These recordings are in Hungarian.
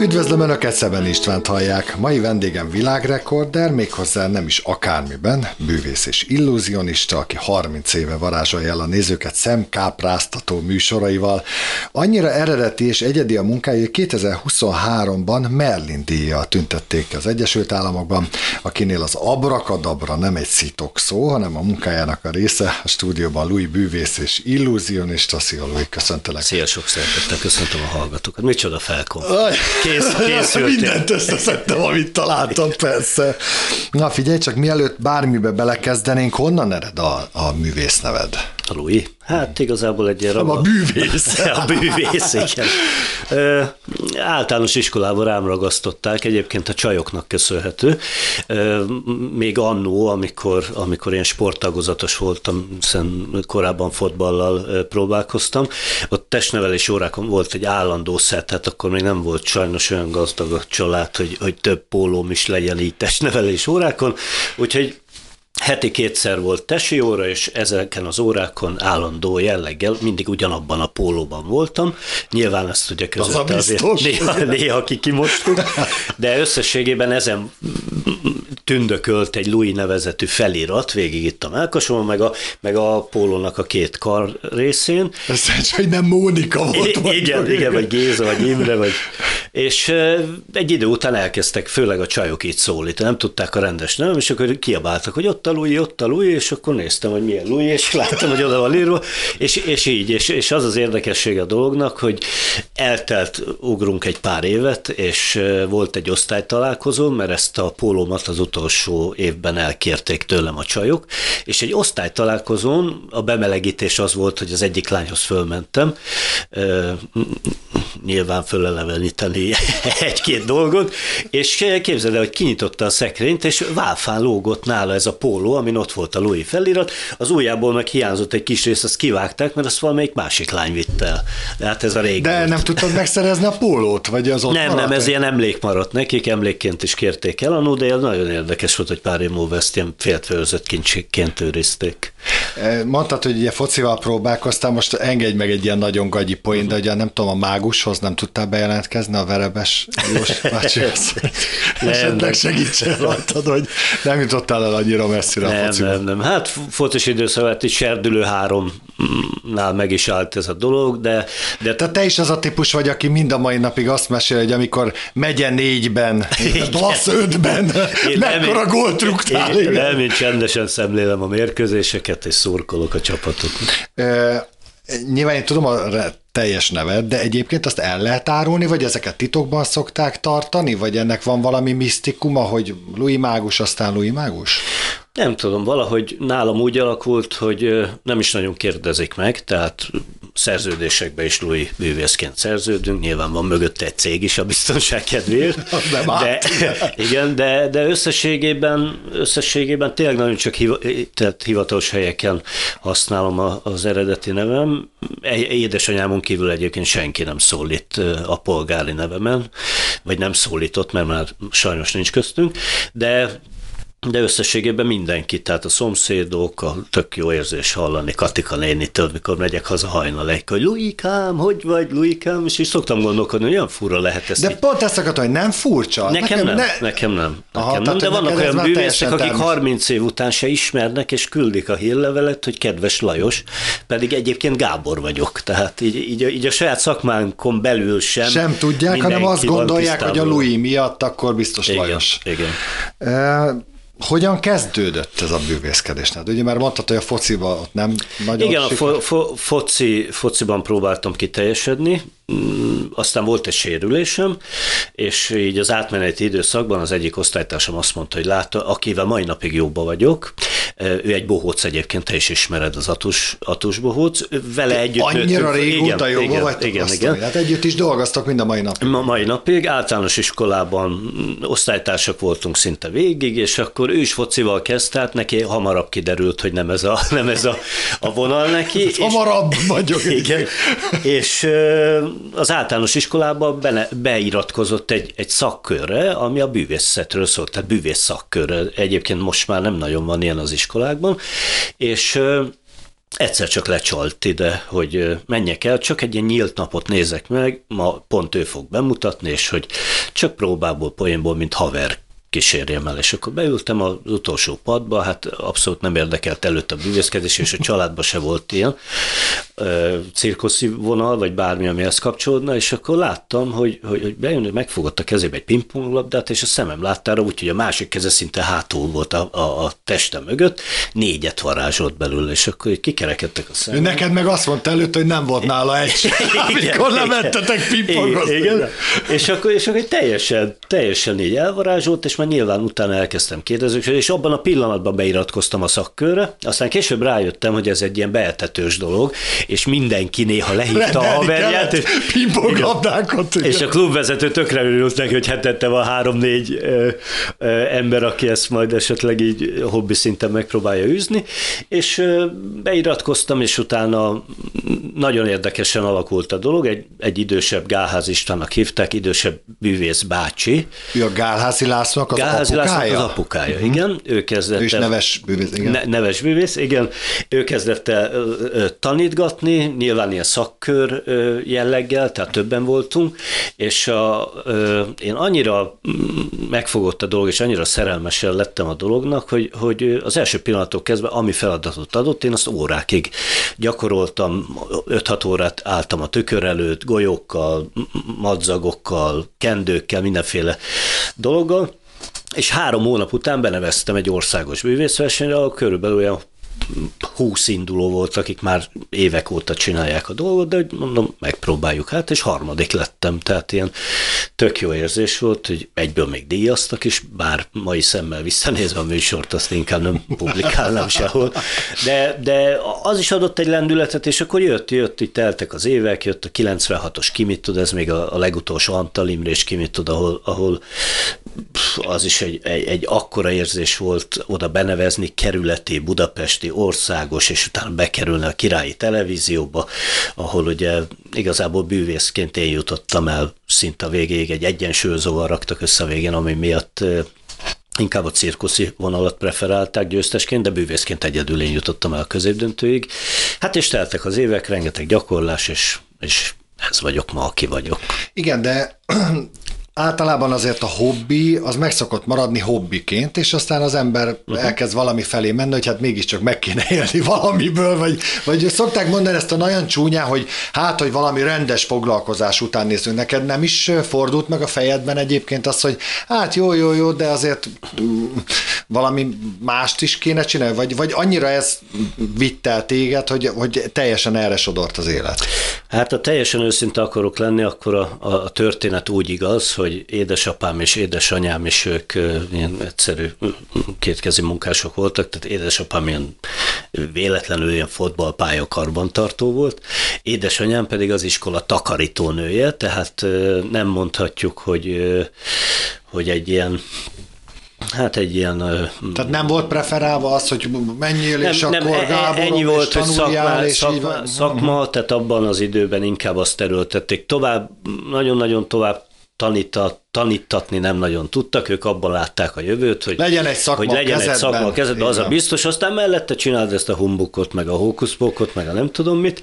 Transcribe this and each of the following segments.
Üdvözlöm Önöket, Szeben Istvánt hallják. Mai vendégem világrekorder, méghozzá nem is akármiben, bűvész és illúzionista, aki 30 éve varázsolja el a nézőket szemkápráztató műsoraival. Annyira eredeti és egyedi a munkája, hogy 2023-ban Merlin díjjal tüntették az Egyesült Államokban, akinél az abrakadabra nem egy szitok szó, hanem a munkájának a része. A stúdióban Lui bűvész és illúzionista. Szia Lui, köszöntelek. Szia, sok szeretettel köszöntöm a hallgatókat. Micsoda felkom. Készültél. Mindent összeszedtem, amit találtam, persze. Na figyelj csak, mielőtt bármibe belekezdenénk, honnan ered a művész neved? A Lui? Hát igazából egy ilyen a bűvész. A bűvész, igen. Általános iskolában rám ragasztották, egyébként a csajoknak köszönhető. Még annó, amikor én sporttagozatos voltam, hiszen korábban fotballal próbálkoztam, ott testnevelés órákon volt egy állandó szett, hát akkor még nem volt sajnos olyan gazdag a család, hogy több pólóm is legyen így testnevelés órákon, úgyhogy heti kétszer volt tesi óra, és ezeken az órákon állandó jelleggel mindig ugyanabban a pólóban voltam. Nyilván ezt ugye között azért néha kimostuk, de összességében ezen tündökölt egy Lui nevezetű felirat végig itt a melkasomon, meg a pólónak a két kar részén. Ezt, hogy nem Mónika volt. Igen, vagy Géza, vagy Imre, vagy... És egy idő után elkezdtek, főleg a csajok így szólítani, nem tudták a rendes nevem, és akkor kiabáltak, hogy ott a Lui, és akkor néztem, hogy milyen Lui, és láttam, hogy oda van írva, és így, és az az érdekesség a dolognak, hogy ugrunk egy pár évet, és volt egy osztálytalálkozó, mert ezt a pólómat az utolsó évben elkérték tőlem a csajok, és egy osztálytalálkozón a bemelegítés az volt, hogy az egyik lányhoz fölmentem, nyilván föleleveníteni egy-két dolgot, és képzeld el, hogy kinyitotta a szekrényt, és válfán lógott nála ez a póló, amin ott volt a Lui felirat, az ujjából meg hiányzott egy kis rész, azt kivágták, mert azt valamelyik másik lány vitt el. De hát ez a régi. De nem tudtad megszerezni a pólót? Vagy az ott nem, ez ilyen emlék maradt nekik, emlékként is kérték el annó, de nagyon érdekes volt, hogy pár év múlva ezt ilyen féltveőrzött kincsékként őrizték. Mondtad, hogy ilyen focival próbálkoztál, most engedj meg egy ilyen nagyon gagyi poén, de ugye nem tudom, a mágushoz nem tudtál bejelentkezni, a Verebes Jós bácsihoz? Esetleg segítsen rajtad, hogy nem jutottál el annyira messzire a fociban. Nem. Hát focis időszakát is Serdülő 3-nál meg is állt ez a dolog, de... Tehát te is az a típus vagy, aki mind a mai napig azt mesél, hogy amikor megye 4-ben, Lasz 5-ben, mekkora gólt rúgtál. Nem, én csendesen szemlélem a mérkőzéseket, és szurkolok a csapatoknak. Nyilván én tudom a teljes neved, de egyébként azt el lehet árulni, vagy ezeket titokban szokták tartani, vagy ennek van valami misztikuma, hogy Lui mágus, aztán Lui mágus? Nem tudom, valahogy nálam úgy alakult, hogy nem is nagyon kérdezik meg, tehát szerződésekben is Lui bűvészként szerződünk, nyilván van mögötte egy cég is a biztonság kedvéért, de összességében tényleg nagyon csak hivatalos helyeken használom az eredeti nevem. Édesanyámon kívül egyébként senki nem szólít a polgári nevemen, vagy nem szólított, mert már sajnos nincs köztünk, de összességében mindenki, tehát a szomszédok, a tök jó érzés hallani Katika nénitől, mikor megyek haza hajnaleik, hogy Luikám, hogy vagy, Luikám, és így szoktam gondolkodni, hogy olyan fura lehet ez. De így. Pont ezt akartam, hogy nem furcsa. Nekem nem. De vannak olyan bűvészek, akik 30 év után se ismernek, és küldik a hírlevelet, hogy kedves Lajos, pedig egyébként Gábor vagyok, tehát így a saját szakmánkon belül sem tudják, hanem azt gondolják, hogy a Lui miatt akkor biztos Lajos. Igen. Hogyan kezdődött ez a bűvészkedésned? Ugye már mondtad, hogy a fociban ott nem nagyon... Igen, fociban próbáltam kiteljesedni, aztán volt egy sérülésem, és így az átmeneti időszakban az egyik osztálytársam azt mondta, hogy látta, akivel mai napig jóba vagyok, ő egy bohóc egyébként, te is ismered, az Atus bohóc, vele együtt... Annyira régóta jóba vagytok, igen. Hát együtt is dolgoztak mind a mai napig. A mai napig általános iskolában osztálytársak voltunk szinte végig, és akkor ő is focival kezd, tehát neki hamarabb kiderült, hogy nem ez a vonal neki. Hát és, hamarabb vagyok. Igen. És az általános iskolában beiratkozott egy szakkörre, ami a bűvészetről szólt, tehát bűvész szakkörre. Egyébként most már nem nagyon van ilyen az iskolákban, és egyszer csak lecsalt ide, hogy menjek el, csak egy ilyen nyílt napot nézek meg, ma pont ő fog bemutatni, és hogy csak próbából, poénból, mint haver kísérjem el. És akkor beültem az utolsó padba, hát abszolút nem érdekelt előtt a bűvészkedés, és a családban se volt ilyen cirkuszi vonal, vagy bármi, amihez kapcsolódna, és akkor láttam, hogy bejön, hogy megfogott a kezébe egy pingponglabdát, és a szemem láttára, úgyhogy a másik keze szinte hátul volt a teste mögött, négyet varázsolt belül, és akkor így kikerekedtek a szemem. Neked meg azt mondta előtt, hogy nem volt nála egy, amikor lemettetek pingpongozni. Igen. És akkor teljesen így elvarázsolt, és már nyilván utána elkezdtem kérdezni, és abban a pillanatban beiratkoztam a szakkörre, aztán később rájöttem, hogy ez egy ilyen beetetős dolog, és mindenki néha lehívta a haverját, és a klubvezető tökre örült neki, hogy hetette van 3-4 ember, aki ezt majd esetleg így hobbi szinten megpróbálja űzni, és beiratkoztam, és utána nagyon érdekesen alakult a dolog, egy idősebb Gálház Istvánnak hívták, idősebb bűvész bácsi. Ő a Gálházi Lászlónak az apukája? Gálházi Lászlónak az apukája, igen. Ő kezdett és neves bűvész, igen. Neves bűvész, igen. Ő kezdett tanítgatni, nyilván ilyen szakkör jelleggel, tehát többen voltunk, és én annyira megfogott a dolog, és annyira szerelmesen lettem a dolognak, hogy az első pillanatok kezdve, ami feladatot adott, én azt órákig gyakoroltam, 5-6 órát álltam a tükör előtt, golyókkal, madzagokkal, kendőkkel, mindenféle dologgal, és 3 hónap után beneveztem egy országos bűvészversenyre, ahol körülbelül olyan 20 induló volt, akik már évek óta csinálják a dolgot, de hogy mondom, megpróbáljuk hát, és 3. lettem, tehát ilyen tök jó érzés volt, hogy egyből még díjaztak is, bár mai szemmel visszanézve a műsort, azt inkább nem publikálnám sehol, de az is adott egy lendületet, és akkor jött, itt teltek az évek, jött a 96-os ki mit tud, ez még a legutolsó Antal Imrés ki mit tud, ahol az is egy akkora érzés volt oda benevezni, kerületi, budapesti, országos, és utána bekerülne a Királyi Televízióba, ahol ugye igazából bűvészként én jutottam el szinte a végéig, egy egyensúlyozóval raktak össze a végén, ami miatt inkább a cirkuszi vonalat preferálták győztesként, de bűvészként egyedül én jutottam el a középdöntőig. Hát és teltek az évek, rengeteg gyakorlás, és ez vagyok ma, aki vagyok. Igen, de általában azért a hobbi, az meg szokott maradni hobbiként, és aztán az ember elkezd valami felé menni, hogy hát mégiscsak meg kéne élni valamiből, vagy szokták mondani ezt a nagyon csúnyán, hogy hát, hogy valami rendes foglalkozás után nézünk. Neked nem is fordult meg a fejedben egyébként az, hogy hát jó, de azért valami mást is kéne csinálni, vagy annyira ez vitt el téged, hogy teljesen erre sodort az élet? Hát, ha teljesen őszinte akarok lenni, akkor a történet úgy igaz, hogy édesapám és édesanyám is ők ilyen egyszerű kétkezi munkások voltak, tehát édesapám ilyen véletlenül ilyen fotballpálya karbantartó volt, édesanyám pedig az iskola takarítónője, tehát nem mondhatjuk, hogy egy ilyen, hát egy ilyen... Tehát nem volt preferálva az, hogy menjél, és akkor Gáborom, ennyi volt, hogy szakma, tehát abban az időben inkább azt terültették. Tovább, nagyon-nagyon tovább tanítatni nem nagyon tudtak, ők abban látták a jövőt, hogy legyen egy szakma a kezedben, az a biztos, aztán mellette csináld ezt a humbukot, meg a hókuszpókot, meg a nem tudom mit,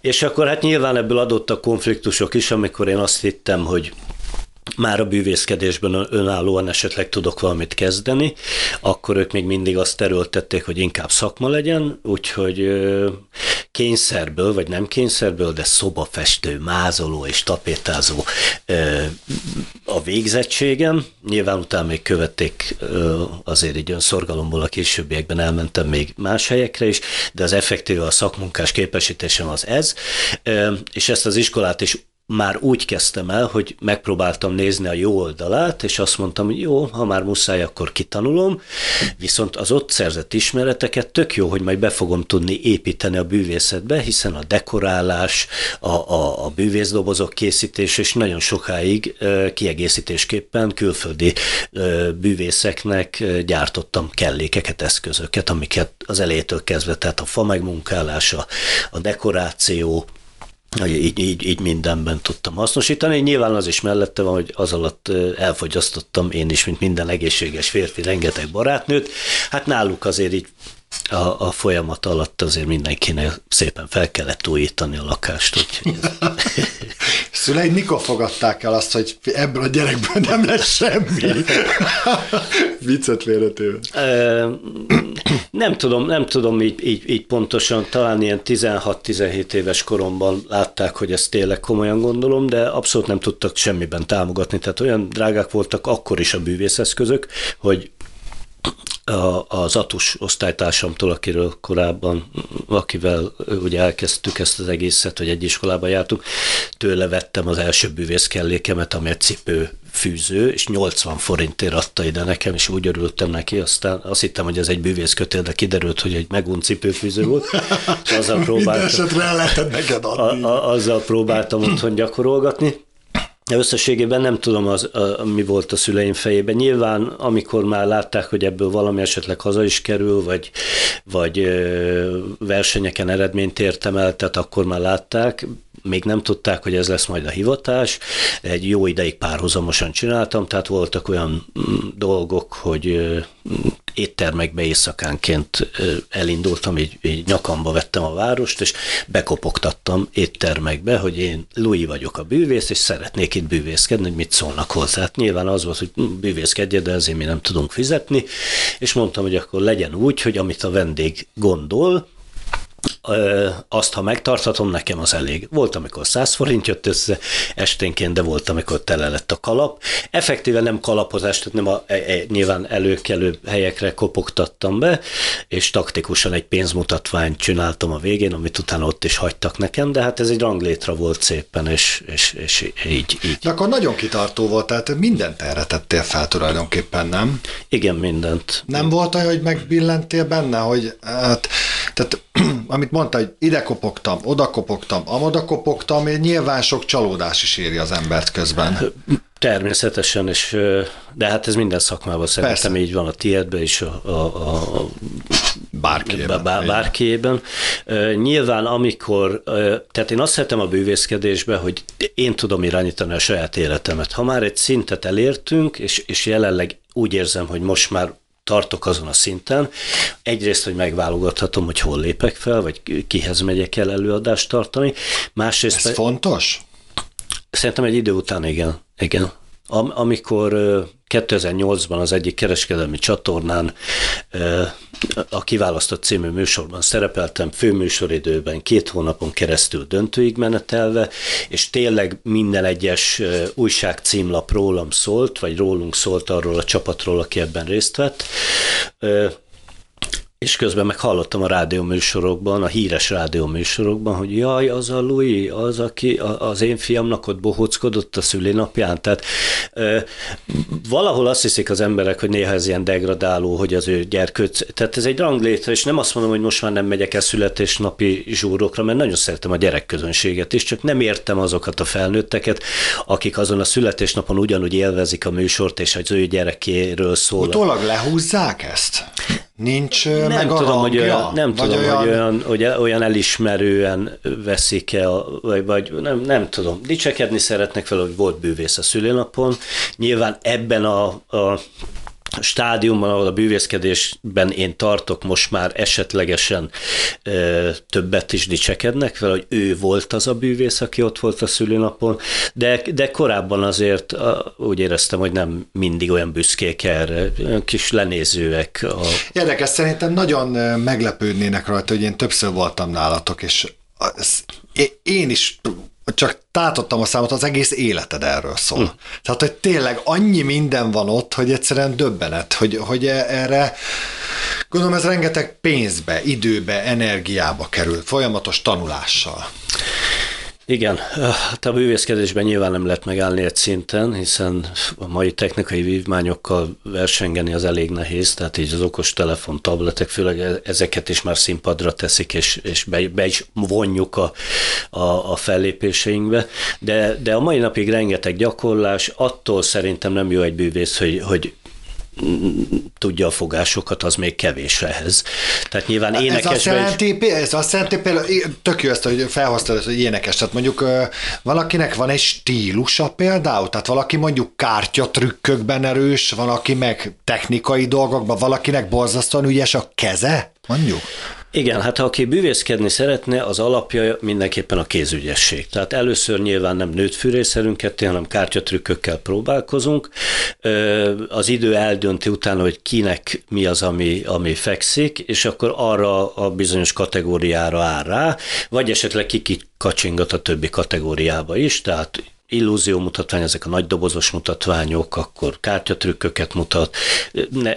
és akkor hát nyilván ebből adottak konfliktusok is, amikor én azt hittem, hogy már a bűvészkedésben önállóan esetleg tudok valamit kezdeni, akkor ők még mindig azt erőltették, hogy inkább szakma legyen, úgyhogy kényszerből, vagy nem kényszerből, de szobafestő, mázoló és tapétázó a végzettségem. Nyilván utána még követték, azért így önszorgalomból a későbbiekben elmentem még más helyekre is, de az effektíve a szakmunkás képesítésem az ez, és ezt az iskolát is már úgy kezdtem el, hogy megpróbáltam nézni a jó oldalát, és azt mondtam, hogy jó, ha már muszáj, akkor kitanulom, viszont az ott szerzett ismereteket tök jó, hogy majd be fogom tudni építeni a bűvészetbe, hiszen a dekorálás, a bűvészdobozok készítés, és nagyon sokáig kiegészítésképpen külföldi bűvészeknek gyártottam kellékeket, eszközöket, amiket az elejétől kezdve, tehát a fa megmunkálása, a dekoráció, így mindenben tudtam hasznosítani. Nyilván az is mellette van, hogy az alatt elfogyasztottam én is, mint minden egészséges férfi, rengeteg barátnőt. Hát náluk azért így a folyamat alatt azért mindenkinek szépen fel kellett újítani a lakást. Úgyhogy szüleid mikor fogadták el azt, hogy ebből a gyerekből nem lesz semmi? Viccet véletében. Nem tudom így pontosan, talán ilyen 16-17 éves koromban látták, hogy ezt tényleg komolyan gondolom, de abszolút nem tudtak semmiben támogatni. Tehát olyan drágák voltak akkor is a bűvészeszközök, hogy az atus osztálytársamtól, akiről korábban, akivel ugye elkezdtük ezt az egészet, hogy egy iskolába jártunk, tőle vettem az első bűvészkellékemet, ami egy cipőfűző, és 80 forintért adta ide nekem, és úgy örültem neki, aztán azt hittem, hogy ez egy bűvészkötél, de kiderült, hogy egy megunt cipőfűző volt, és azzal próbáltam, azzal próbáltam otthon gyakorolgatni. Összességében nem tudom, mi volt a szüleim fejében. Nyilván, amikor már látták, hogy ebből valami esetleg haza is kerül, vagy versenyeken eredményt értem el, tehát akkor már látták, még nem tudták, hogy ez lesz majd a hivatás. Egy jó ideig párhuzamosan csináltam, tehát voltak olyan dolgok, hogy éttermekbe éjszakánként elindultam, így nyakamba vettem a várost, és bekopogtattam éttermekbe, hogy én Lui vagyok a bűvész, és szeretnék itt bűvészkedni, hogy mit szólnak hozzá. Hát nyilván az volt, hogy bűvészkedjél, de ezért mi nem tudunk fizetni, és mondtam, hogy akkor legyen úgy, hogy amit a vendég gondol, azt, ha megtarthatom, nekem az elég. Volt, amikor 100 forint jött össze esténként, de volt, amikor tele lett a kalap. Effektíven nem kalapozás, tehát nem nyilván előkelő helyekre kopogtattam be, és taktikusan egy pénzmutatványt csináltam a végén, amit utána ott is hagytak nekem, de hát ez egy ranglétra volt szépen, és így. De akkor nagyon kitartó volt, tehát mindent erre tettél fel tulajdonképpen, nem? Igen, mindent. Nem volt olyan, hogy megbillentél benne, hogy hát, tehát amit mondta, hogy ide kopogtam, oda kopogtam, amoda kopogtam, és nyilván sok csalódás is éri az embert közben. Természetesen, és, de hát ez minden szakmában szerintem így van, a tiédben és a bárkiében. Nyilván amikor, tehát én azt szeretem a bűvészkedésbe, hogy én tudom irányítani a saját életemet. Ha már egy szintet elértünk, és jelenleg úgy érzem, hogy most már tartok azon a szinten. Egyrészt, hogy megválogathatom, hogy hol lépek fel, vagy kihez megyek el előadást tartani. Másrészt... Ez fontos? Szerintem egy idő után igen. Amikor 2008-ban az egyik kereskedelmi csatornán a Kiválasztott című műsorban szerepeltem, főműsoridőben 2 hónapon keresztül döntőig menetelve, és tényleg minden egyes újság címlap rólam szólt, vagy rólunk szólt arról a csapatról, aki ebben részt vett, és közben meghallottam a rádióműsorokban, a híres rádióműsorokban, hogy jaj, az a Lui, az, aki az én fiamnak ott bohóckodott a szülinapján. Tehát valahol azt hiszik az emberek, hogy néha ez ilyen degradáló, hogy az ő gyerkőt, tehát ez egy ranglétre, és nem azt mondom, hogy most már nem megyek el születésnapi zsúrokra, mert nagyon szeretem a gyerekközönséget is, csak nem értem azokat a felnőtteket, akik azon a születésnapon ugyanúgy élvezik a műsort, és az ő gyerekéről szól. Utólag lehúzzák ezt? Nincs nem meg a tudom, hogy olyan elismerően veszik el, vagy nem tudom. Dicsekedni szeretnek vele, hogy volt bűvész a szülinapon. Nyilván ebben a stádiumban, ahol a bűvészkedésben én tartok, most már esetlegesen többet is dicsekednek vele, hogy ő volt az a bűvész, aki ott volt a szülinapon, de korábban azért úgy éreztem, hogy nem mindig olyan büszkék erre, olyan kis lenézőek. Érdekes, szerintem nagyon meglepődnének rajta, hogy én többször voltam nálatok, és én is csak tátottam a számot, az egész életed erről szól. Tehát, hogy tényleg annyi minden van ott, hogy egyszerűen döbbenet, hogy erre, gondolom, ez rengeteg pénzbe, időbe, energiába kerül, folyamatos tanulással. Igen, hát a bűvészkedésben nyilván nem lehet megállni egy szinten, hiszen a mai technikai vívmányokkal versengeni az elég nehéz, tehát így az okostelefon, tabletek, főleg ezeket is már színpadra teszik, és be is vonjuk a fellépéseinkbe, de a mai napig rengeteg gyakorlás, attól szerintem nem jó egy bűvész, hogy tudja a fogásokat, az még kevés ehhez. Tehát nyilván énekesben... Ez azt jelenti, például tök jó ezt, hogy felhoztad, hogy énekes. Tehát mondjuk valakinek van egy stílusa például, tehát valaki mondjuk kártyatrükkökben erős, valaki meg technikai dolgokban, valakinek borzasztóan ügyes a keze. mondjuk? Igen, hát ha aki bűvészkedni szeretne, az alapja mindenképpen a kézügyesség. Tehát először nyilván nem nőtt fűrészelünk ketté, hanem kártyatrükkökkel próbálkozunk. Az idő eldönti utána, hogy kinek mi az, ami fekszik, és akkor arra a bizonyos kategóriára áll rá, vagy esetleg kikacsingat a többi kategóriába is, tehát illúzió mutatvány, ezek a nagy dobozos mutatványok, akkor kártyatrükköket mutat.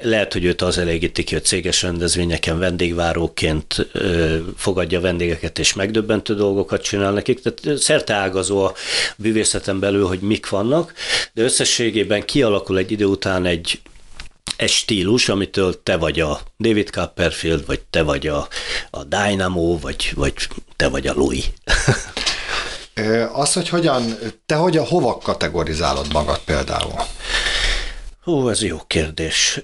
Lehet, hogy őt az elégíti ki, hogy céges rendezvényeken vendégváróként fogadja vendégeket, és megdöbbentő dolgokat csinál nekik. Tehát szerteágazó a bűvészeten belül, hogy mik vannak, de összességében kialakul egy idő után egy stílus, amitől te vagy a David Copperfield, vagy te vagy a Dynamo, vagy te vagy a Lui. Az, hogy hova kategorizálod magad például? Hú, ez jó kérdés.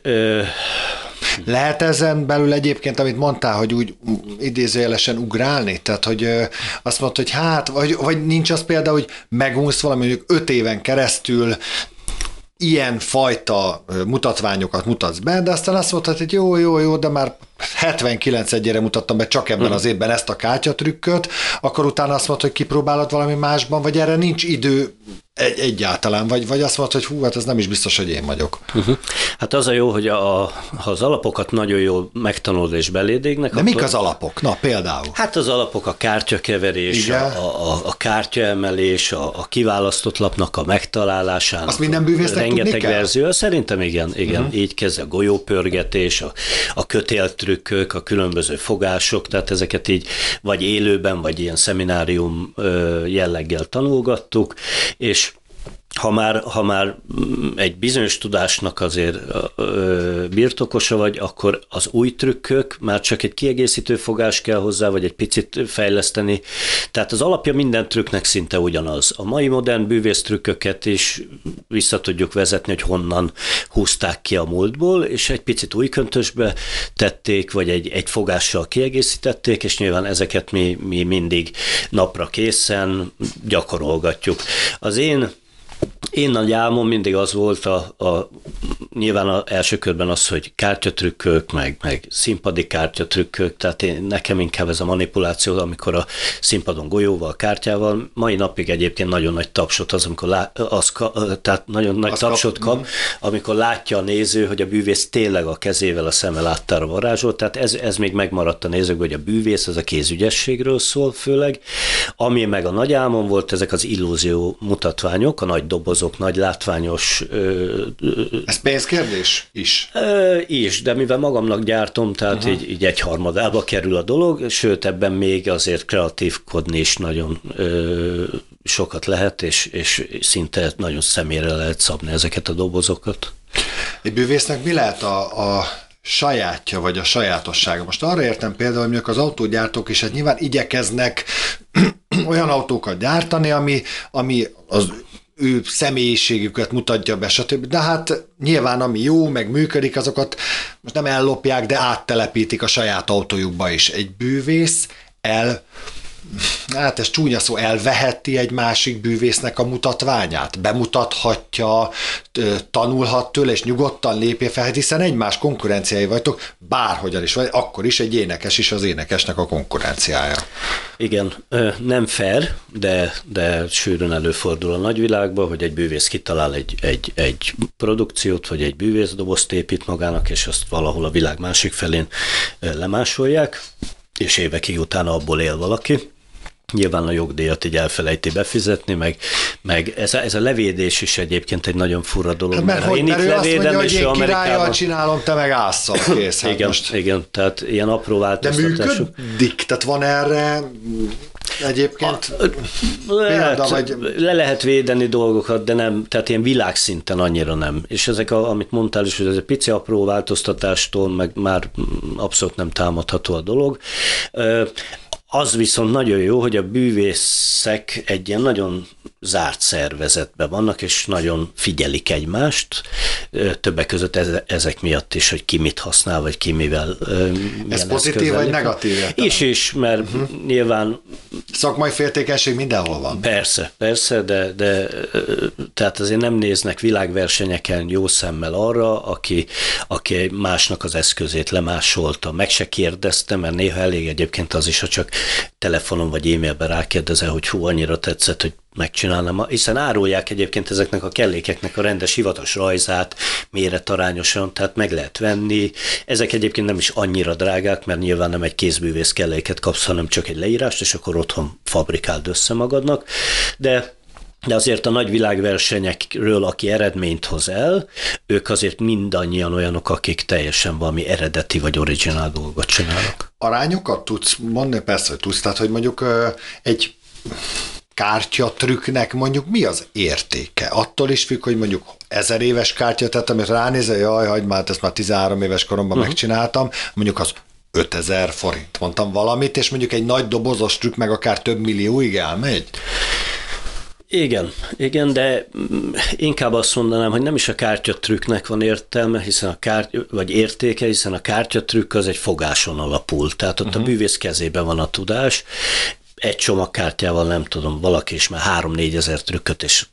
Lehet ezen belül egyébként, amit mondtál, hogy úgy idézőjelesen ugrálni? Tehát, hogy azt mondod, hogy vagy nincs az például, hogy megunsz valami, mondjuk 5 éven keresztül ilyen fajta mutatványokat mutatsz be, de aztán azt mondtad, hogy jó, de már 79-egyére mutattam be csak ebben az évben ezt a kártyatrükköt, akkor utána azt mondtad, hogy kipróbálod valami másban, vagy erre nincs idő egyáltalán, vagy azt mondtad, hogy hú, hát ez nem is biztos, hogy én vagyok. Hát az a jó, hogy ha az alapokat nagyon jól megtanulod és belédégnek. De mik az alapok? Na, például. Hát az alapok a kártyakeverés, a kártyaemelés, a kiválasztott lapnak a megtalálásának. Azt minden bűvésznek tudni kell? Rengeteg verzió. Szerintem igen. Így kezd a golyópörgetés, a kötéltrükkök, a különböző fogások, tehát ezeket így vagy élőben, vagy ilyen szeminárium jelleggel tanulgattuk, és ha már egy bizonyos tudásnak azért birtokosa vagy, akkor az új trükkök, már csak egy kiegészítő fogás kell hozzá, vagy egy picit fejleszteni. Tehát az alapja minden trükknek szinte ugyanaz. A mai modern bűvész trükköket is vissza tudjuk vezetni, hogy honnan húzták ki a múltból, és egy picit új köntösbe tették, vagy egy fogással kiegészítették, és nyilván ezeket mi mindig napra készen gyakorolgatjuk. Az én nagy álmom mindig az volt nyilván az első körben az, hogy kártyatrükkök, meg színpadi kártyatrükkök, tehát nekem inkább ez a manipuláció, amikor a színpadon golyóval, kártyával, mai napig egyébként nagyon nagy tapsot kap, amikor látja a néző, hogy a bűvész tényleg a kezével, a szeme láttára varázsolt, tehát ez még megmaradt a nézők, hogy a bűvész az a kézügyességről szól főleg, ami meg a nagy álmom volt, ezek az illúzió mutatványok, a nagy dobozok, nagy látványos... Ez pénzkérdés is? Is, de mivel magamnak gyártom, tehát így egyharmadába kerül a dolog, sőt ebben még azért kreatívkodni is nagyon sokat lehet, és szinte nagyon személyre lehet szabni ezeket a dobozokat. Egy bűvésznek mi lehet a sajátja, vagy a sajátossága? Most arra értem például, hogy az autógyártók is hát nyilván igyekeznek olyan autókat gyártani, ami az ő személyiségüket mutatja be, stb. De hát nyilván ami jó, meg működik, azokat most nem ellopják, de áttelepítik a saját autójukba is. Egy bűvész hát ez csúnya szó, elveheti egy másik bűvésznek a mutatványát, bemutathatja, tanulhat tőle, és nyugodtan lépje fel, hiszen egymás konkurenciái vagytok, bárhogyan is vagy, akkor is egy énekes is az énekesnek a konkurenciája. Igen, nem fair, de sűrűn előfordul a nagyvilágban, hogy egy bűvész kitalál egy produkciót, vagy egy bűvészdobozt épít magának, és azt valahol a világ másik felén lemásolják, és évekig utána abból él valaki. Nyilván a jogdíjat így elfelejti befizetni, meg ez a levédés is egyébként egy nagyon fura dolog. Hát mert én itt levédem, és ő Amerikában... csinálom, te meg ásszal kész. Hát igen, tehát ilyen apró változtatások. De működik? Tehát van erre... Egyébként le lehet védeni dolgokat, de nem, tehát ilyen világszinten annyira nem. És ezek, amit mondtál is, hogy ez egy pici apró változtatástól, meg már abszolút nem támadható a dolog. Az viszont nagyon jó, hogy a bűvészek egy ilyen nagyon zárt szervezetben vannak, és nagyon figyelik egymást, többek között ezek miatt is, hogy ki mit használ, vagy ki mivel. Ez pozitív vagy negatív? Is, mert nyilván... Szakmai féltékenység mindenhol van. Persze, de tehát azért nem néznek világversenyeken jó szemmel arra, aki másnak az eszközét lemásolta. Meg se kérdezte, mert néha elég egyébként az is, ha csak telefonon vagy e-mailben rákérdezel, hogy hú, annyira tetszett, hogy megcsinálnám, hiszen árulják egyébként ezeknek a kellékeknek a rendes hivatos rajzát méretarányosan, tehát meg lehet venni. Ezek egyébként nem is annyira drágák, mert nyilván nem egy kézművész kelléket kapsz, hanem csak egy leírást, és akkor otthon fabrikáld össze magadnak, de azért a nagy világversenyekről, aki eredményt hoz el, ők azért mindannyian olyanok, akik teljesen valami eredeti vagy originál dolgot csinálnak. Arányokat tudsz mondani? Persze, hogy tudsz, tehát hogy mondjuk egy kártyatrükknek mondjuk mi az értéke? Attól is függ, hogy mondjuk 1000 éves kártya, tehát amit ránézel, jaj, hagyd már, ezt már 13 éves koromban megcsináltam, mondjuk az 5000 forint, mondtam valamit, és mondjuk egy nagy dobozos trükk meg akár több millióig elmegy? Igen, de inkább azt mondanám, hogy nem is a kártyatrükknek van értelme, hiszen vagy értéke, hiszen a kártyatrükk az egy fogáson alapul, tehát ott a művész kezében van a tudás. Egy csomagkártyával nem tudom, valaki is már 3000-4000 trükköt és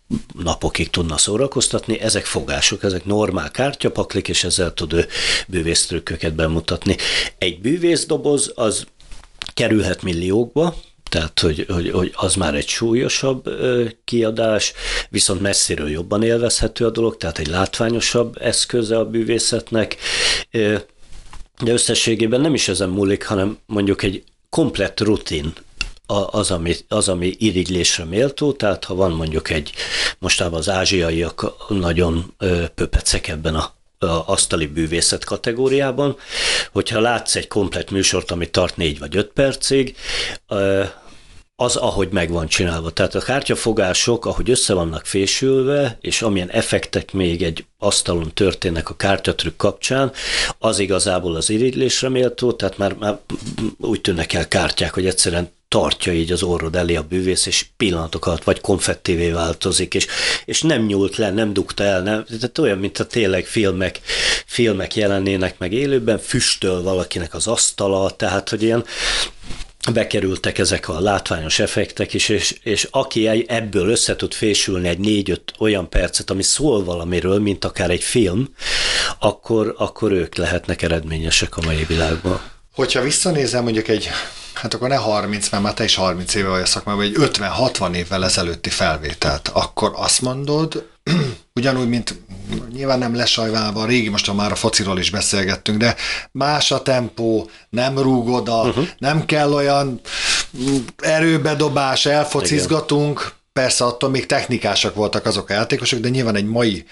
napokig tudna szórakoztatni, ezek fogások, ezek normál kártyapaklik, és ezzel tud ő bűvész trükköket bemutatni. Egy bűvészdoboz az kerülhet milliókba, tehát hogy az már egy súlyosabb kiadás, viszont messziről jobban élvezhető a dolog, tehát egy látványosabb eszköze a bűvészetnek, de összességében nem is ezen múlik, hanem mondjuk egy komplett rutin, az, ami irigylésre méltó, tehát ha van mondjuk mostában az ázsiaiak nagyon pöpecek ebben az asztali bűvészet kategóriában, hogyha látsz egy komplett műsort, ami tart 4 vagy 5 percig, az, ahogy meg van csinálva. Tehát a kártyafogások, ahogy össze vannak fésülve, és amilyen effektek még egy asztalon történnek a kártyatrükk kapcsán, az igazából az irigylésre méltó, tehát már úgy tűnnek el kártyák, hogy egyszerűen tartja így az orrod elé a bűvész, és pillanatok alatt vagy konfettivé változik, és nem nyúlt le, nem dugta el, tehát olyan, mint a tényleg filmek jelennének meg élőben, füstöl valakinek az asztala, tehát hogy ilyen bekerültek ezek a látványos effektek is, és aki ebből össze tud fésülni 4-5 olyan percet, ami szól valamiről, mint akár egy film, akkor ők lehetnek eredményesek a mai világban. Hogyha visszanézem mondjuk hát akkor ne 30, mert már te is 30 éve vagy a szakmában, vagy egy 50-60 évvel ezelőtti felvételt, akkor azt mondod, ugyanúgy, mint nyilván nem lesajválva, most már a fociról is beszélgettünk, de más a tempó, nem rúgod, nem kell olyan erőbedobás, elfocizgatunk. Igen. Persze attól még technikásak voltak azok a játékosok, de nyilván egy mai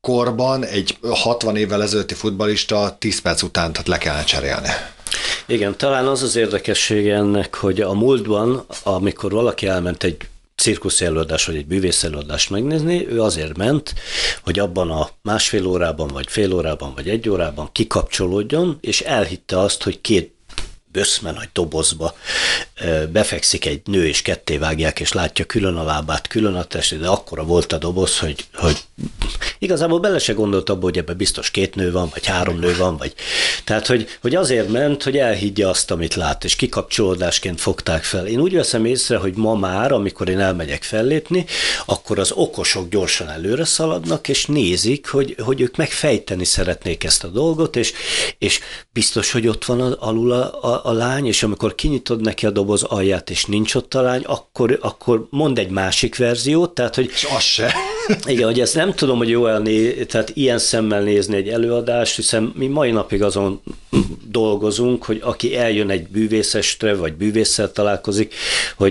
korban egy 60 évvel ezelőtti futballista 10 perc után le kellene cserélni. Igen, talán az érdekessége ennek, hogy a múltban, amikor valaki elment egy cirkuszelőadást vagy egy bűvészelőadást megnézni, ő azért ment, hogy abban a másfél órában, vagy fél órában, vagy egy órában kikapcsolódjon, és elhitte azt, hogy 2 böszmenagy dobozba befekszik egy nő, és ketté vágják, és látja külön a lábát, külön a testét, de akkora volt a doboz, hogy igazából bele se gondolt abba, hogy ebben biztos 2 nő van, vagy 3 nő van, vagy... Tehát, hogy azért ment, hogy elhiggye azt, amit lát, és kikapcsolódásként fogták fel. Én úgy veszem észre, hogy ma már, amikor én elmegyek fellépni, akkor az okosok gyorsan előre szaladnak, és nézik, hogy ők megfejteni szeretnék ezt a dolgot, és biztos, hogy ott van alul a lány, és amikor kinyitod neki a doboz alját, és nincs ott a lány, akkor mond egy másik verziót, tehát, hogy... És az se. Igen, hogy ezt nem tudom, hogy jó tehát ilyen szemmel nézni egy előadást, hiszen mi mai napig azon dolgozunk, hogy aki eljön egy bűvészestre, vagy bűvésszel találkozik,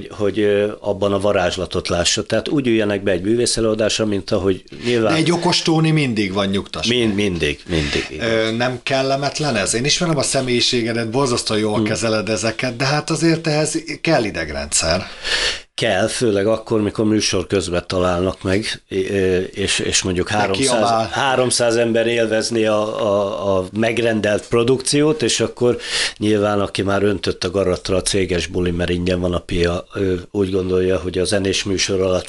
hogy abban a varázslatot lássa. Tehát úgy üljenek be egy bűvészelőadásra, mint ahogy nyilván... De egy okostóni mindig van nyugtas. Mindig. Nem kellemetlen ez? Én ismerem a személyiségedet, borzasztóan jól kezeled ezeket, de hát azért ehhez kell idegrendszer. kell, főleg akkor, mikor műsor közben találnak meg, és mondjuk 300 ember élvezni a megrendelt produkciót, és akkor nyilván, aki már öntött a garatra a céges buli, mert ingyen van a pia, ő úgy gondolja, hogy a zenés műsor alatt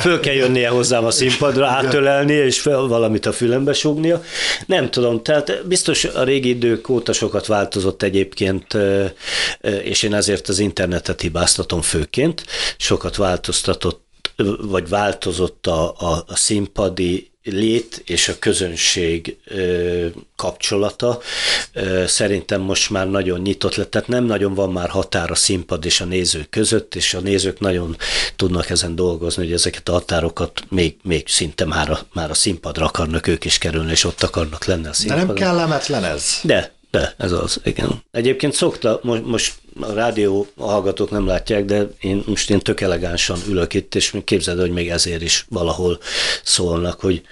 föl kell jönnie hozzám a színpadra, átölelni, és valamit a fülembe súgnia. Nem tudom, tehát biztos a régi idők óta sokat változott egyébként, és én ezért az internetet hibáztatom főként. Sokat változtatott, vagy változott a színpadi lét és a közönség kapcsolata. Szerintem most már nagyon nyitott lett, tehát nem nagyon van már határ a színpad és a nézők között, és a nézők nagyon tudnak ezen dolgozni, hogy ezeket a határokat még szinte már a színpadra akarnak ők is kerülni, és ott akarnak lenni a színpadon. De nem kellemetlen ez? De ez az, igen. Egyébként szokta, most a rádió hallgatók nem látják, de most én tök elegánsan ülök itt, és képzeld, hogy még ezért is valahol szólnak, hogy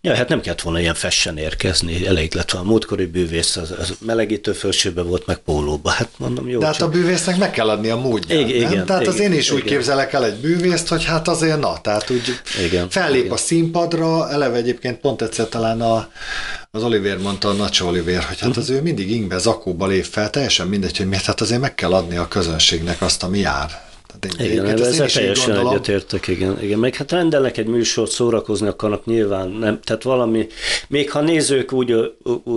ja, hát nem kellett volna ilyen fessen érkezni, elég lett volna. A múltkori bűvész az melegítő fölsőbe volt, meg pólóba. Hát mondom, jó. De hát a bűvésznek meg kell adni a módját, igen, tehát az én is úgy képzelek el egy bűvészt, hogy hát azért na, tehát úgy fellép a színpadra, eleve egyébként pont egyszer talán az Olivér mondta, a Nacho Olivér, hogy hát az ő mindig ingbe, zakóba lép fel, teljesen mindegy, hogy miért, hát azért meg kell adni a közönségnek azt, ami jár. Igen, ezzel teljesen egyetértek, igen. Meg hát rendelnek egy műsort, szórakozni akarnak, nyilván nem, tehát valami, még ha nézők úgy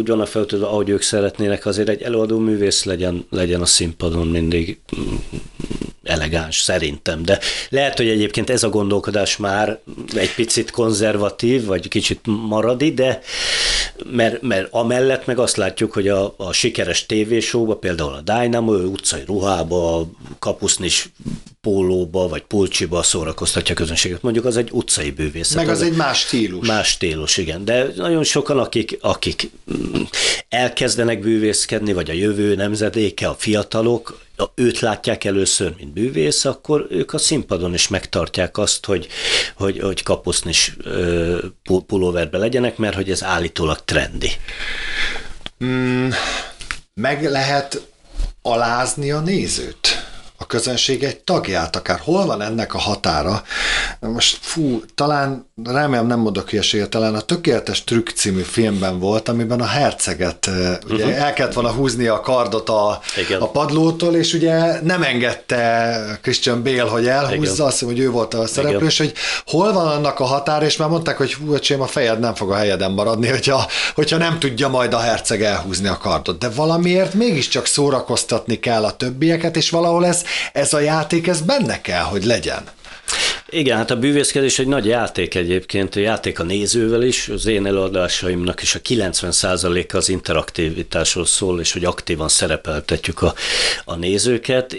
vannak feltöltve, ahogy ők szeretnének, azért egy előadó művész legyen a színpadon mindig elegáns, szerintem, de lehet, hogy egyébként ez a gondolkodás már egy picit konzervatív, vagy kicsit maradi, de mert amellett meg azt látjuk, hogy a sikeres tévésóba, például a Dynamo, utcai ruhába, kapusznis pólóba vagy pulcsiba szórakoztatja a közönséget. Mondjuk az egy utcai bűvészet. Meg az egy más stílus. Más stílus, igen. De nagyon sokan, akik elkezdenek bűvészkedni, vagy a jövő nemzedéke, a fiatalok, őt látják először, mint bűvész, akkor ők a színpadon is megtartják azt, hogy kapusznis pulóverbe legyenek, mert hogy ez állítólag trendi. Meg lehet alázni a nézőt, a közönség egy tagját, akár hol van ennek a határa. Most talán, remélem nem mondok hülyeséget, talán a Tökéletes trükk című filmben volt, amiben a herceget ugye el kellett volna húzni a kardot a padlótól, és ugye nem engedte Christian Bale, hogy elhúzza, igen. Azt hiszem, hogy ő volt a szereplő, és hogy hol van annak a határa, és már mondták, hogy öcsém, a fejed nem fog a helyeden maradni, hogyha nem tudja majd a herceg elhúzni a kardot. De valamiért mégiscsak szórakoztatni kell a többieket, és valahol ez a játék, ez benne kell, hogy legyen. Igen, hát a bűvészkedés egy nagy játék egyébként, a játék a nézővel is, az én előadásaimnak is a 90%-a az interaktivitásról szól, és hogy aktívan szerepeltetjük a nézőket.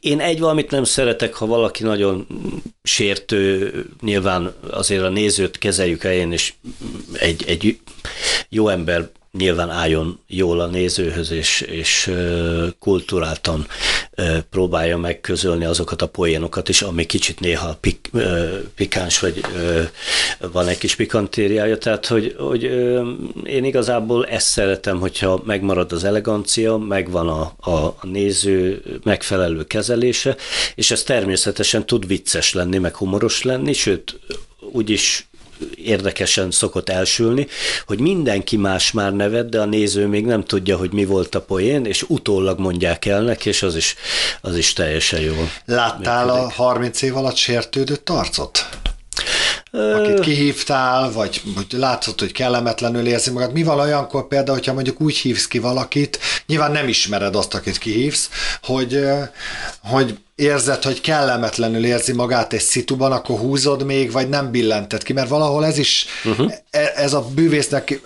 Én egy valamit nem szeretek, ha valaki nagyon sértő, nyilván azért a nézőt kezeljük elén, és egy jó ember nyilván álljon jól a nézőhöz, és kulturáltan próbálja megközölni azokat a poénokat is, ami kicsit néha pikáns, vagy van egy kis pikantériája. Tehát, hogy én igazából ezt szeretem, hogyha megmarad az elegancia, megvan a néző megfelelő kezelése, és ez természetesen tud vicces lenni, meg humoros lenni, sőt, úgyis érdekesen szokott elsülni, hogy mindenki más már nevet, de a néző még nem tudja, hogy mi volt a poén, és utólag mondják el neki, és az is teljesen jó. Láttál működik. A 30 év alatt sértődött arcot? Akit kihívtál, vagy látszott, hogy kellemetlenül érzi magad. Mi van olyankor például, hogyha mondjuk úgy hívsz ki valakit, nyilván nem ismered azt, akit kihívsz, hogy érzed, hogy kellemetlenül érzi magát egy szituban, akkor húzod még, vagy nem billented ki, mert valahol ez is, ez a bűvésznek,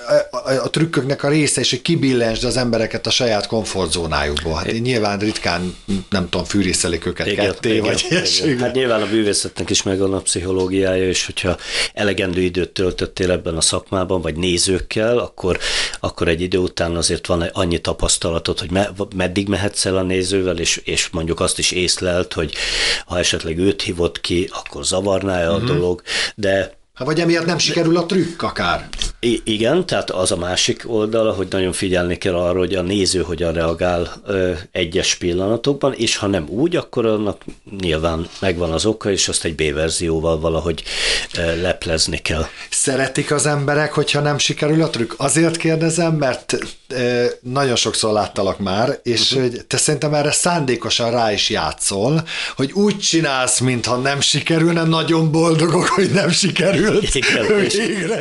a trükköknek a része is, hogy kibillensd az embereket a saját komfortzónájukból. Hát nyilván ritkán, nem tudom, fűrészelik őket ketté, vagy ilyesmi. Hát nyilván a bűvészetnek is megvan a pszichológiája, és hogyha elegendő időt töltöttél ebben a szakmában, vagy nézőkkel, akkor egy idő után azért van annyi tapasztalatod, hogy meddig mehetsz el a nézővel, és mondjuk azt is észlel, hogy ha esetleg őt hívott ki, akkor zavarná a dolog, de... Vagy emiatt nem sikerül a trükk akár. Igen, tehát az a másik oldala, hogy nagyon figyelni kell arra, hogy a néző hogyan reagál egyes pillanatokban, és ha nem úgy, akkor annak nyilván megvan az oka, és azt egy B-verzióval valahogy leplezni kell. Szeretik az emberek, hogyha nem sikerül a trükk? Azért kérdezem, mert nagyon sokszor láttalak már, és hogy te szerintem erre szándékosan rá is játszol, hogy úgy csinálsz, mintha nem sikerülne, nagyon boldogok, hogy nem sikerült. Igen,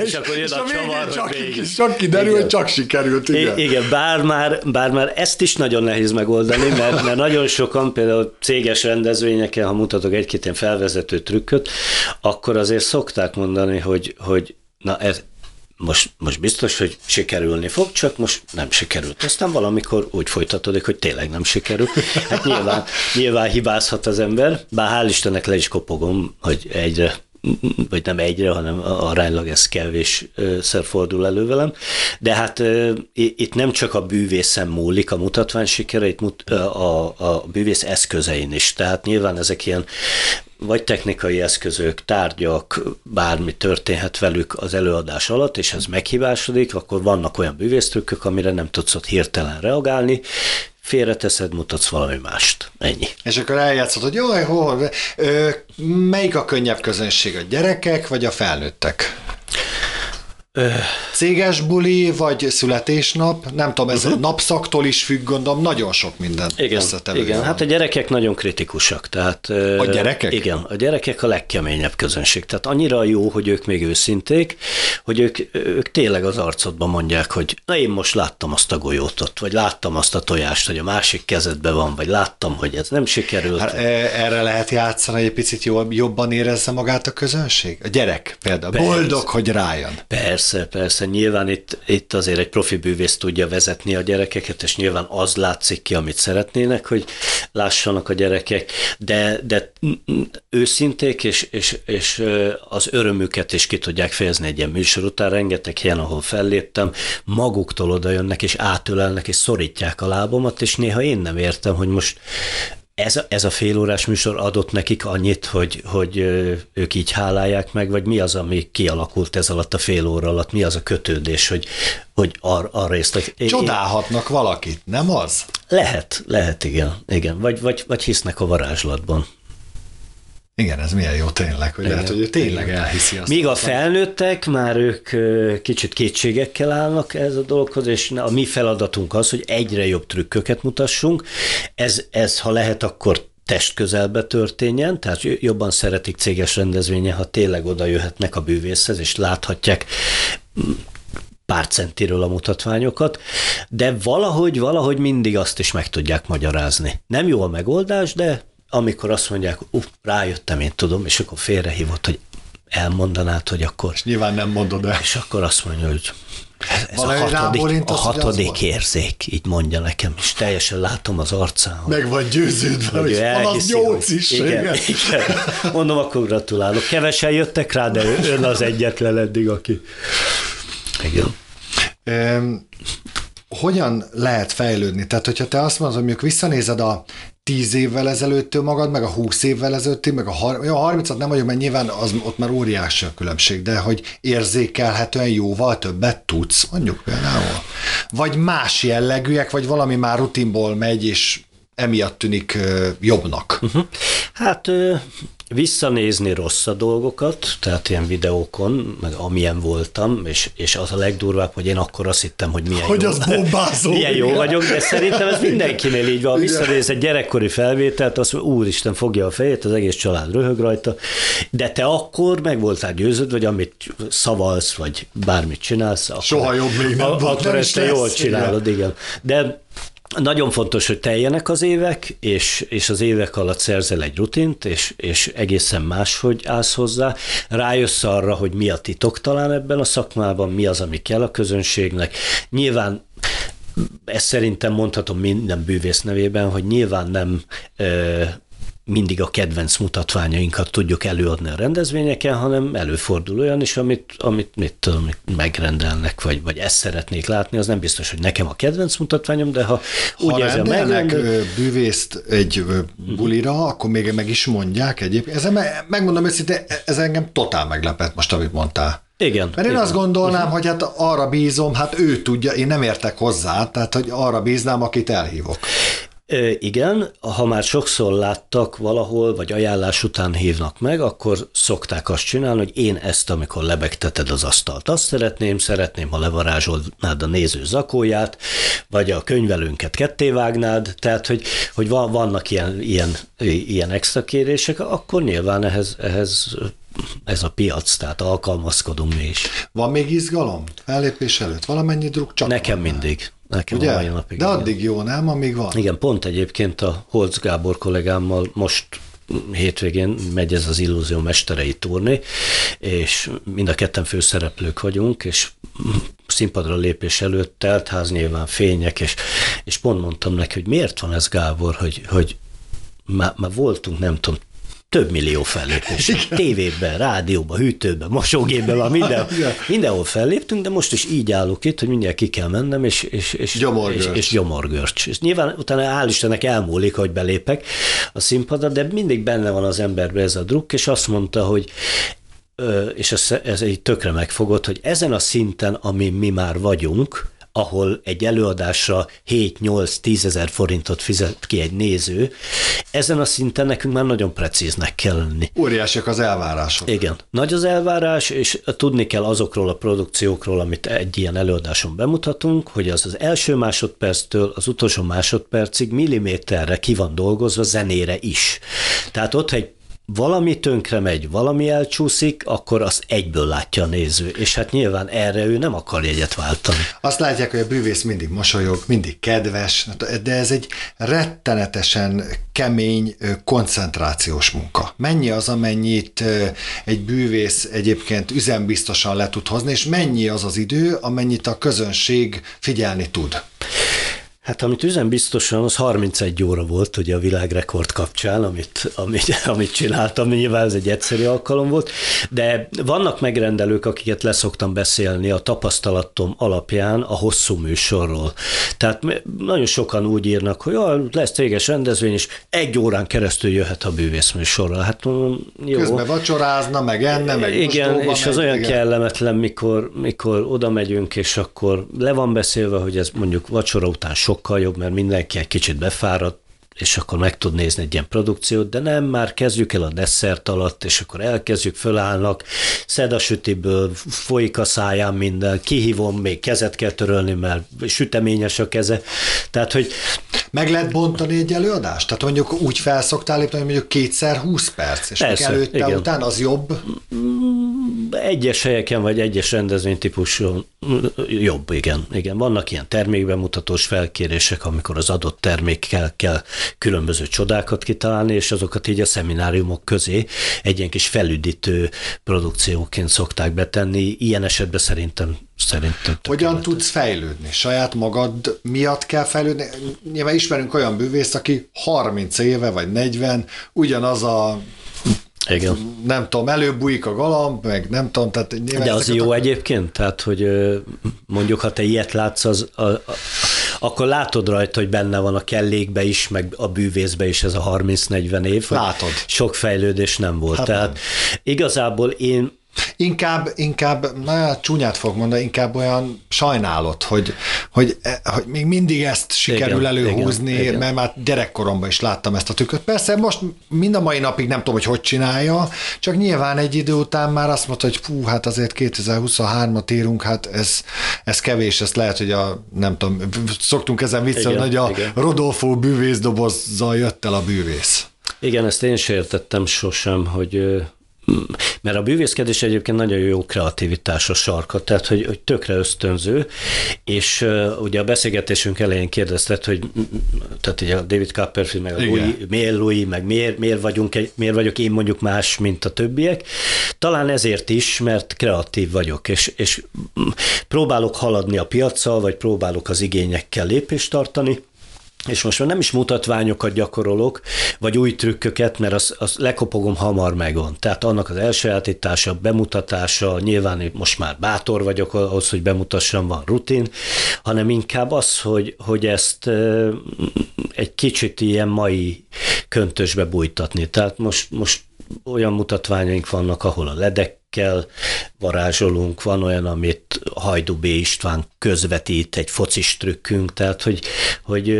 és akkor jön a csavar, csak kiderül, hogy csak sikerült. Igen, igen, bár már ezt is nagyon nehéz megoldani, mert nagyon sokan, például céges rendezvényeken, ha mutatok egy-két ilyen felvezető trükköt, akkor azért szokták mondani, hogy na ez most biztos, hogy sikerülni fog, csak most nem sikerült. Aztán valamikor úgy folytatódik, hogy tényleg nem sikerül. Hát nyilván hibázhat az ember, bár hál' Istennek le is kopogom, hogy egyre, vagy nem egyre, hanem aránylag ez kevésszer fordul elő velem. De hát itt nem csak a bűvészen múlik a mutatvány sikere, itt a bűvész eszközein is. Tehát nyilván ezek ilyen vagy technikai eszközök, tárgyak, bármi történhet velük az előadás alatt, és ez meghibásodik, akkor vannak olyan bűvésztrükkök, amire nem tudsz ott hirtelen reagálni, félreteszed, mutatsz valami mást. Ennyi. És akkor eljátszod, hogy jaj, hol, melyik a könnyebb közönség, a gyerekek vagy a felnőttek? Céges buli, vagy születésnap, nem tudom, ez napszaktól is függ, gondolom, nagyon sok minden. Igen, hát a gyerekek nagyon kritikusak. Tehát, a gyerekek? Igen, a gyerekek a legkeményebb közönség. Tehát annyira jó, hogy ők még őszinték, hogy ők tényleg az arcodban mondják, hogy na én most láttam azt a golyót ott, vagy láttam azt a tojást, hogy a másik kezedben van, vagy láttam, hogy ez nem sikerült. Hát, erre lehet játszani, hogy egy picit jobban érezze magát a közönség? A gyerek például. Boldog, hogy rájön. Persze, nyilván itt azért egy profi bűvész tudja vezetni a gyerekeket, és nyilván az látszik ki, amit szeretnének, hogy lássanak a gyerekek, de őszinték, és az örömüket is ki tudják fejezni egy ilyen műsor után. Rengeteg helyen, ahol felléptem, maguktól odajönnek, és átölelnek, és szorítják a lábomat, és néha én nem értem, hogy most ez a félórás műsor adott nekik annyit, hogy ők így hálálják meg, vagy mi az, ami kialakult ez alatt a fél óra alatt, mi az a kötődés, hogy arra részt... Csodálhatnak valakit, nem az? Lehet, igen. Vagy hisznek a varázslatban. Igen, ez milyen jó tényleg, hogy igen, lehet, hogy ő tényleg elhiszi azt. Míg a felnőttek, már ők kicsit kétségekkel állnak ez a dologhoz, és a mi feladatunk az, hogy egyre jobb trükköket mutassunk. Ez ha lehet, akkor testközelbe történjen, tehát jobban szeretik céges rendezvényen, ha tényleg oda jöhetnek a bűvészhez, és láthatják pár centiről a mutatványokat, de valahogy mindig azt is meg tudják magyarázni. Nem jó a megoldás, de amikor azt mondják, rájöttem, én tudom, és akkor félrehívott, hogy elmondanád, hogy akkor... És nyilván nem mondod el. És akkor azt mondja, hogy ez a hatodik érzék, így mondja nekem, és teljesen látom az arcán. Meg van győződve, hogy elhiszi, van az 8 is. Igen. Mondom, akkor gratulálok. Kevesen jöttek rá, de ön az egyetlen eddig, aki... Igen. Hogyan lehet fejlődni? Tehát, hogyha te azt mondod, hogy mondjuk visszanézed a 10 évvel ezelőttől magad, meg a 20 évvel ezelőttől, meg a 30-at nem vagyok, mert nyilván az, ott már óriási a különbség, de hogy érzékelhetően jóval többet tudsz, mondjuk például. Vagy más jellegűek, vagy valami már rutinból megy, és emiatt tűnik jobbnak. Hát visszanézni rossz a dolgokat, tehát ilyen videókon, meg amilyen voltam, és az a legdurvább, hogy én akkor azt hittem, hogy milyen jó vagyok, de szerintem ez mindenkinél így van. Visszanéz egy gyerekkori felvételt, azt mondja, úristen, fogja a fejét, az egész család röhög rajta, de te akkor meg voltál győződve, vagy amit szavalsz, vagy bármit csinálsz, akkor, soha jobb még nem volt, akkor ezt te jól csinálod, igen. De nagyon fontos, hogy teljenek az évek, és az évek alatt szerzel egy rutint, és egészen máshogy állsz hozzá. Rájössz arra, hogy mi a titok talán ebben a szakmában, mi az, ami kell a közönségnek. Nyilván ezt szerintem mondhatom minden bűvész nevében, hogy nyilván nem... mindig a kedvenc mutatványainkat tudjuk előadni a rendezvényeken, hanem előfordul olyan is, amit mit tudom, megrendelnek, vagy ezt szeretnék látni, az nem biztos, hogy nekem a kedvenc mutatványom, de ha rendelnek bűvészt egy bulira, akkor még meg is mondják egyébként. Megmondom őszintén, ez engem totál meglepett most, amit mondtál. Igen. Mert én azt gondolnám, hogy hát arra bízom, hát ő tudja, én nem értek hozzá, tehát hogy arra bíznám, akit elhívok. Igen, ha már sokszor láttak valahol, vagy ajánlás után hívnak meg, akkor szokták azt csinálni, hogy én ezt, amikor lebegteted az asztalt, azt szeretném, ha levarázsolnád a néző zakóját, vagy a könyvelőnket kettévágnád, tehát hogy vannak ilyen extra kérések, akkor nyilván ehhez ez a piac, tehát alkalmazkodunk mi is. Van még izgalom? Fellépés előtt valamennyi druk csak. Nekem van mindig. Napig, de addig igen. Jó, nem, amíg van. Igen, pont egyébként a Holc Gábor kollégámmal most hétvégén megy ez az Illúzió mesterei turné, és mind a ketten főszereplők vagyunk, és színpadra lépés előtt teltház, nyilván fények, és pont mondtam neki, hogy miért van ez, Gábor, hogy már voltunk, nem tudom, több millió fellépés. Tévében, rádióban, hűtőben, mosógépben, van mindenhol felléptünk, de most is így állok itt, hogy mindjárt ki kell mennem, és gyomorgörcs. És nyilván utána hál' Istennek elmúlik, hogy belépek a színpadra, de mindig benne van az emberben ez a drukk, és azt mondta, hogy és ez így tökre megfogott, hogy ezen a szinten, ami mi már vagyunk, ahol egy előadásra 7-8-10 000 forintot fizet ki egy néző, ezen a szinten nekünk már nagyon precíznek kell lenni. Óriásak az elvárások. Igen, nagy az elvárás, és tudni kell azokról a produkciókról, amit egy ilyen előadáson bemutatunk, hogy az első másodperctől az utolsó másodpercig milliméterre ki van dolgozva zenére is. Tehát ott egy valami tönkre megy, valami elcsúszik, akkor azt egyből látja a néző, és hát nyilván erre ő nem akar jegyet váltani. Azt látják, hogy a bűvész mindig mosolyog, mindig kedves, de ez egy rettenetesen kemény, koncentrációs munka. Mennyi az, amennyit egy bűvész egyébként üzenbiztosan le tud hozni, és mennyi az az idő, amennyit a közönség figyelni tud? Hát amit üzenbiztosan, az 31 óra volt ugye a világrekord kapcsán, amit csináltam, nyilván ez egy egyszerű alkalom volt, de vannak megrendelők, akiket leszoktam beszélni a tapasztalatom alapján a hosszú műsorról. Tehát nagyon sokan úgy írnak, hogy lesz véges rendezvény, és 1 órán keresztül jöhet a bűvészműsorra. Hát jó. Közben vacsorázna, meg enne, meg igen, és az olyan kellemetlen, mikor oda megyünk, és akkor le van beszélve, hogy ez mondjuk vacsora után sokkal jobb, mert mindenki egy kicsit befáradt, és akkor meg tud nézni egy ilyen produkciót, de nem, már kezdjük el a desszert alatt, és akkor elkezdjük, fölállnak, szed a sütiből, folyik a száján minden, kihívom, még kezet kell törölni, mert süteményes a keze. Tehát, hogy... Meg lehet bontani egy előadást? Tehát mondjuk úgy felszoktál lépni, hogy mondjuk 2x20 perc, és persze, előtte, igen. Után az jobb? Egyes helyeken, vagy egyes rendezvénytípuson jobb, igen. Vannak ilyen termékbemutatós felkérések, amikor az adott termékkel kell különböző csodákat kitalálni, és azokat így a szemináriumok közé egy ilyen kis felüdítő produkcióként szokták betenni. Ilyen esetben szerintem hogyan tudsz fejlődni? Saját magad miatt kell fejlődni? Nyilván ismerünk olyan bűvészt, aki 30 éve vagy 40, ugyanaz a igen. Nem tudom, előbb bújik a galamb, meg nem tudom, tehát nyilván... De az jó egyébként, tehát, hogy mondjuk, ha te ilyet látsz, akkor látod rajta, hogy benne van a kellékbe is, meg a bűvészbe is ez a 30-40 év. Látod. Sok fejlődés nem volt. Hát tehát nem. Igazából én... Inkább, na, csúnyát fog mondani, inkább olyan sajnálod, hogy még mindig ezt sikerül előhúzni, igen. Mert már gyerekkoromban is láttam ezt a tükröt. Persze most mind a mai napig nem tudom, hogy csinálja, csak nyilván egy idő után már azt mondta, hogy fú, hát azért 2023-at írunk, hát ez kevés, ezt lehet, hogy nem tudom, szoktunk ezen viccelni, hogy igen. Rodolfo bűvészdobozzal jött el a bűvész. Igen, ezt én sem értettem sosem, hogy... Mert a bűvészkedés egyébként nagyon jó kreativitásos sarka, tehát hogy tökre ösztönző, és ugye a beszélgetésünk elején kérdezted, hogy tehát ugye a David Copperfield, meg a Lui, meg miért vagyok én mondjuk más, mint a többiek. Talán ezért is, mert kreatív vagyok, és próbálok haladni a piaccal, vagy próbálok az igényekkel lépést tartani, és most már nem is mutatványokat gyakorolok, vagy új trükköket, mert az lekopogom, hamar megvan. Tehát annak az elsajátítása, bemutatása, nyilván most már bátor vagyok ahhoz, hogy bemutassam, van rutin, hanem inkább az, hogy ezt egy kicsit ilyen mai köntösbe bújtatni. Tehát most olyan mutatványaink vannak, ahol a ledekkel, varázsolunk, van olyan, amit Hajdu B. István közvetít, egy focis trükkünk, tehát hogy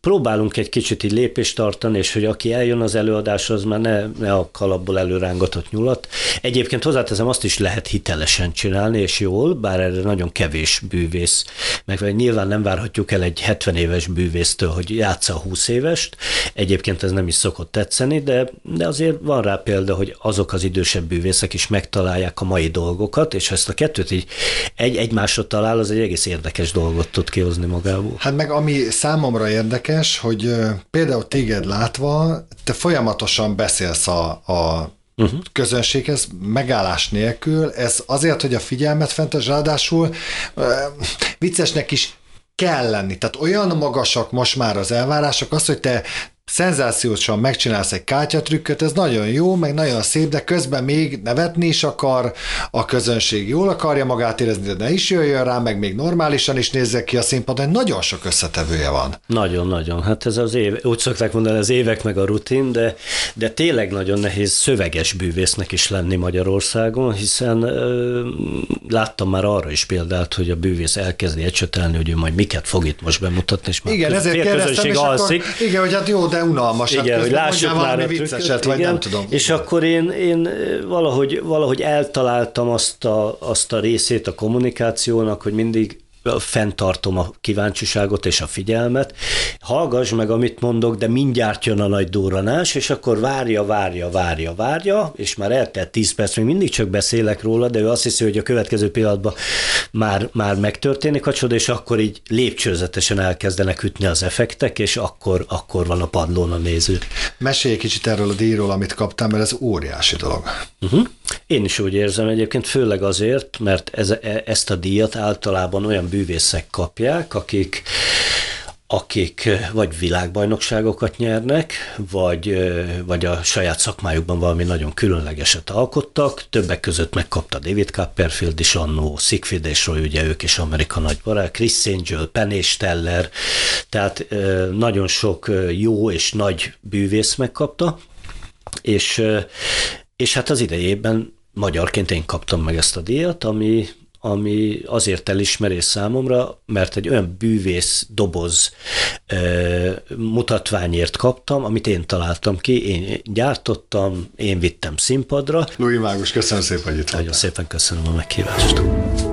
próbálunk egy kicsit így lépést tartani, és hogy aki eljön az előadásra, az már ne a kalapból előrángatott nyulat. Egyébként hozzáteszem, azt is lehet hitelesen csinálni, és jól, bár erre nagyon kevés bűvész, meg nyilván nem várhatjuk el egy 70 éves bűvésztől, hogy játsza 20 évest, egyébként ez nem is szokott tetszeni, de azért van rá példa, hogy azok az idősebb bűvészek is megtalálják a mai dolgokat, és ha ezt a kettőt így egymásra talál, az egy egész érdekes dolgot tud kihozni magából. Hát meg ami számomra érdekes, hogy például téged látva, te folyamatosan beszélsz a közönséghez, megállás nélkül, ez azért, hogy a figyelmet fentes, ráadásul viccesnek is kell lenni. Tehát olyan magasak most már az elvárások, az, hogy te szenzációsan megcsinálsz egy kártyatrükköt, ez nagyon jó, meg nagyon szép, de közben még nevetni is akar, a közönség jól akarja magát érezni, de ne is jöjjön rá, meg még normálisan is nézzek ki a színpadon, nagyon sok összetevője van. Nagyon-nagyon, hát ez az év, úgy szokták mondani, az évek meg a rutin, de tényleg nagyon nehéz szöveges bűvésznek is lenni Magyarországon, hiszen láttam már arra is példát, hogy a bűvész elkezdi ecsetelni, hogy ő majd miket fog itt most bemutatni, és már igen, ezért kérdeztem, és alszik. Akkor, igen, hogy hát jó, de unalmas, igen, hát hogy lássuk már a vicceset, vagy igen, nem tudom. És akkor én valahogy eltaláltam azt a részét a kommunikációnak, hogy mindig fenntartom a kíváncsiságot és a figyelmet. Hallgass meg, amit mondok, de mindjárt jön a nagy durranás, és akkor várja, és már eltelt 10 perc, még mindig csak beszélek róla, de ő azt hiszi, hogy a következő pillanatban már megtörténik a csoda, és akkor így lépcsőzetesen elkezdenek ütni az effektek, és akkor van a padlón a néző. Mesélj kicsit erről a díjról, amit kaptam, mert ez óriási dolog. Én is úgy érzem egyébként, főleg azért, mert ezt a díjat általában olyan bűvészek kapják, akik vagy világbajnokságokat nyernek, vagy a saját szakmájukban valami nagyon különlegeset alkottak. Többek között megkapta David Copperfield is annó, Siegfried és Roy, ugye ők is Amerika nagybarát, Chris Angel, Penn és Teller, tehát nagyon sok jó és nagy bűvész megkapta, és hát az idejében magyarként én kaptam meg ezt a díjat, ami azért elismerés számomra, mert egy olyan bűvész doboz mutatványért kaptam, amit én találtam ki, én gyártottam, én vittem színpadra. Lui Mágus, köszönöm szépen, hogy itt voltál. Nagyon szépen köszönöm a meghívást.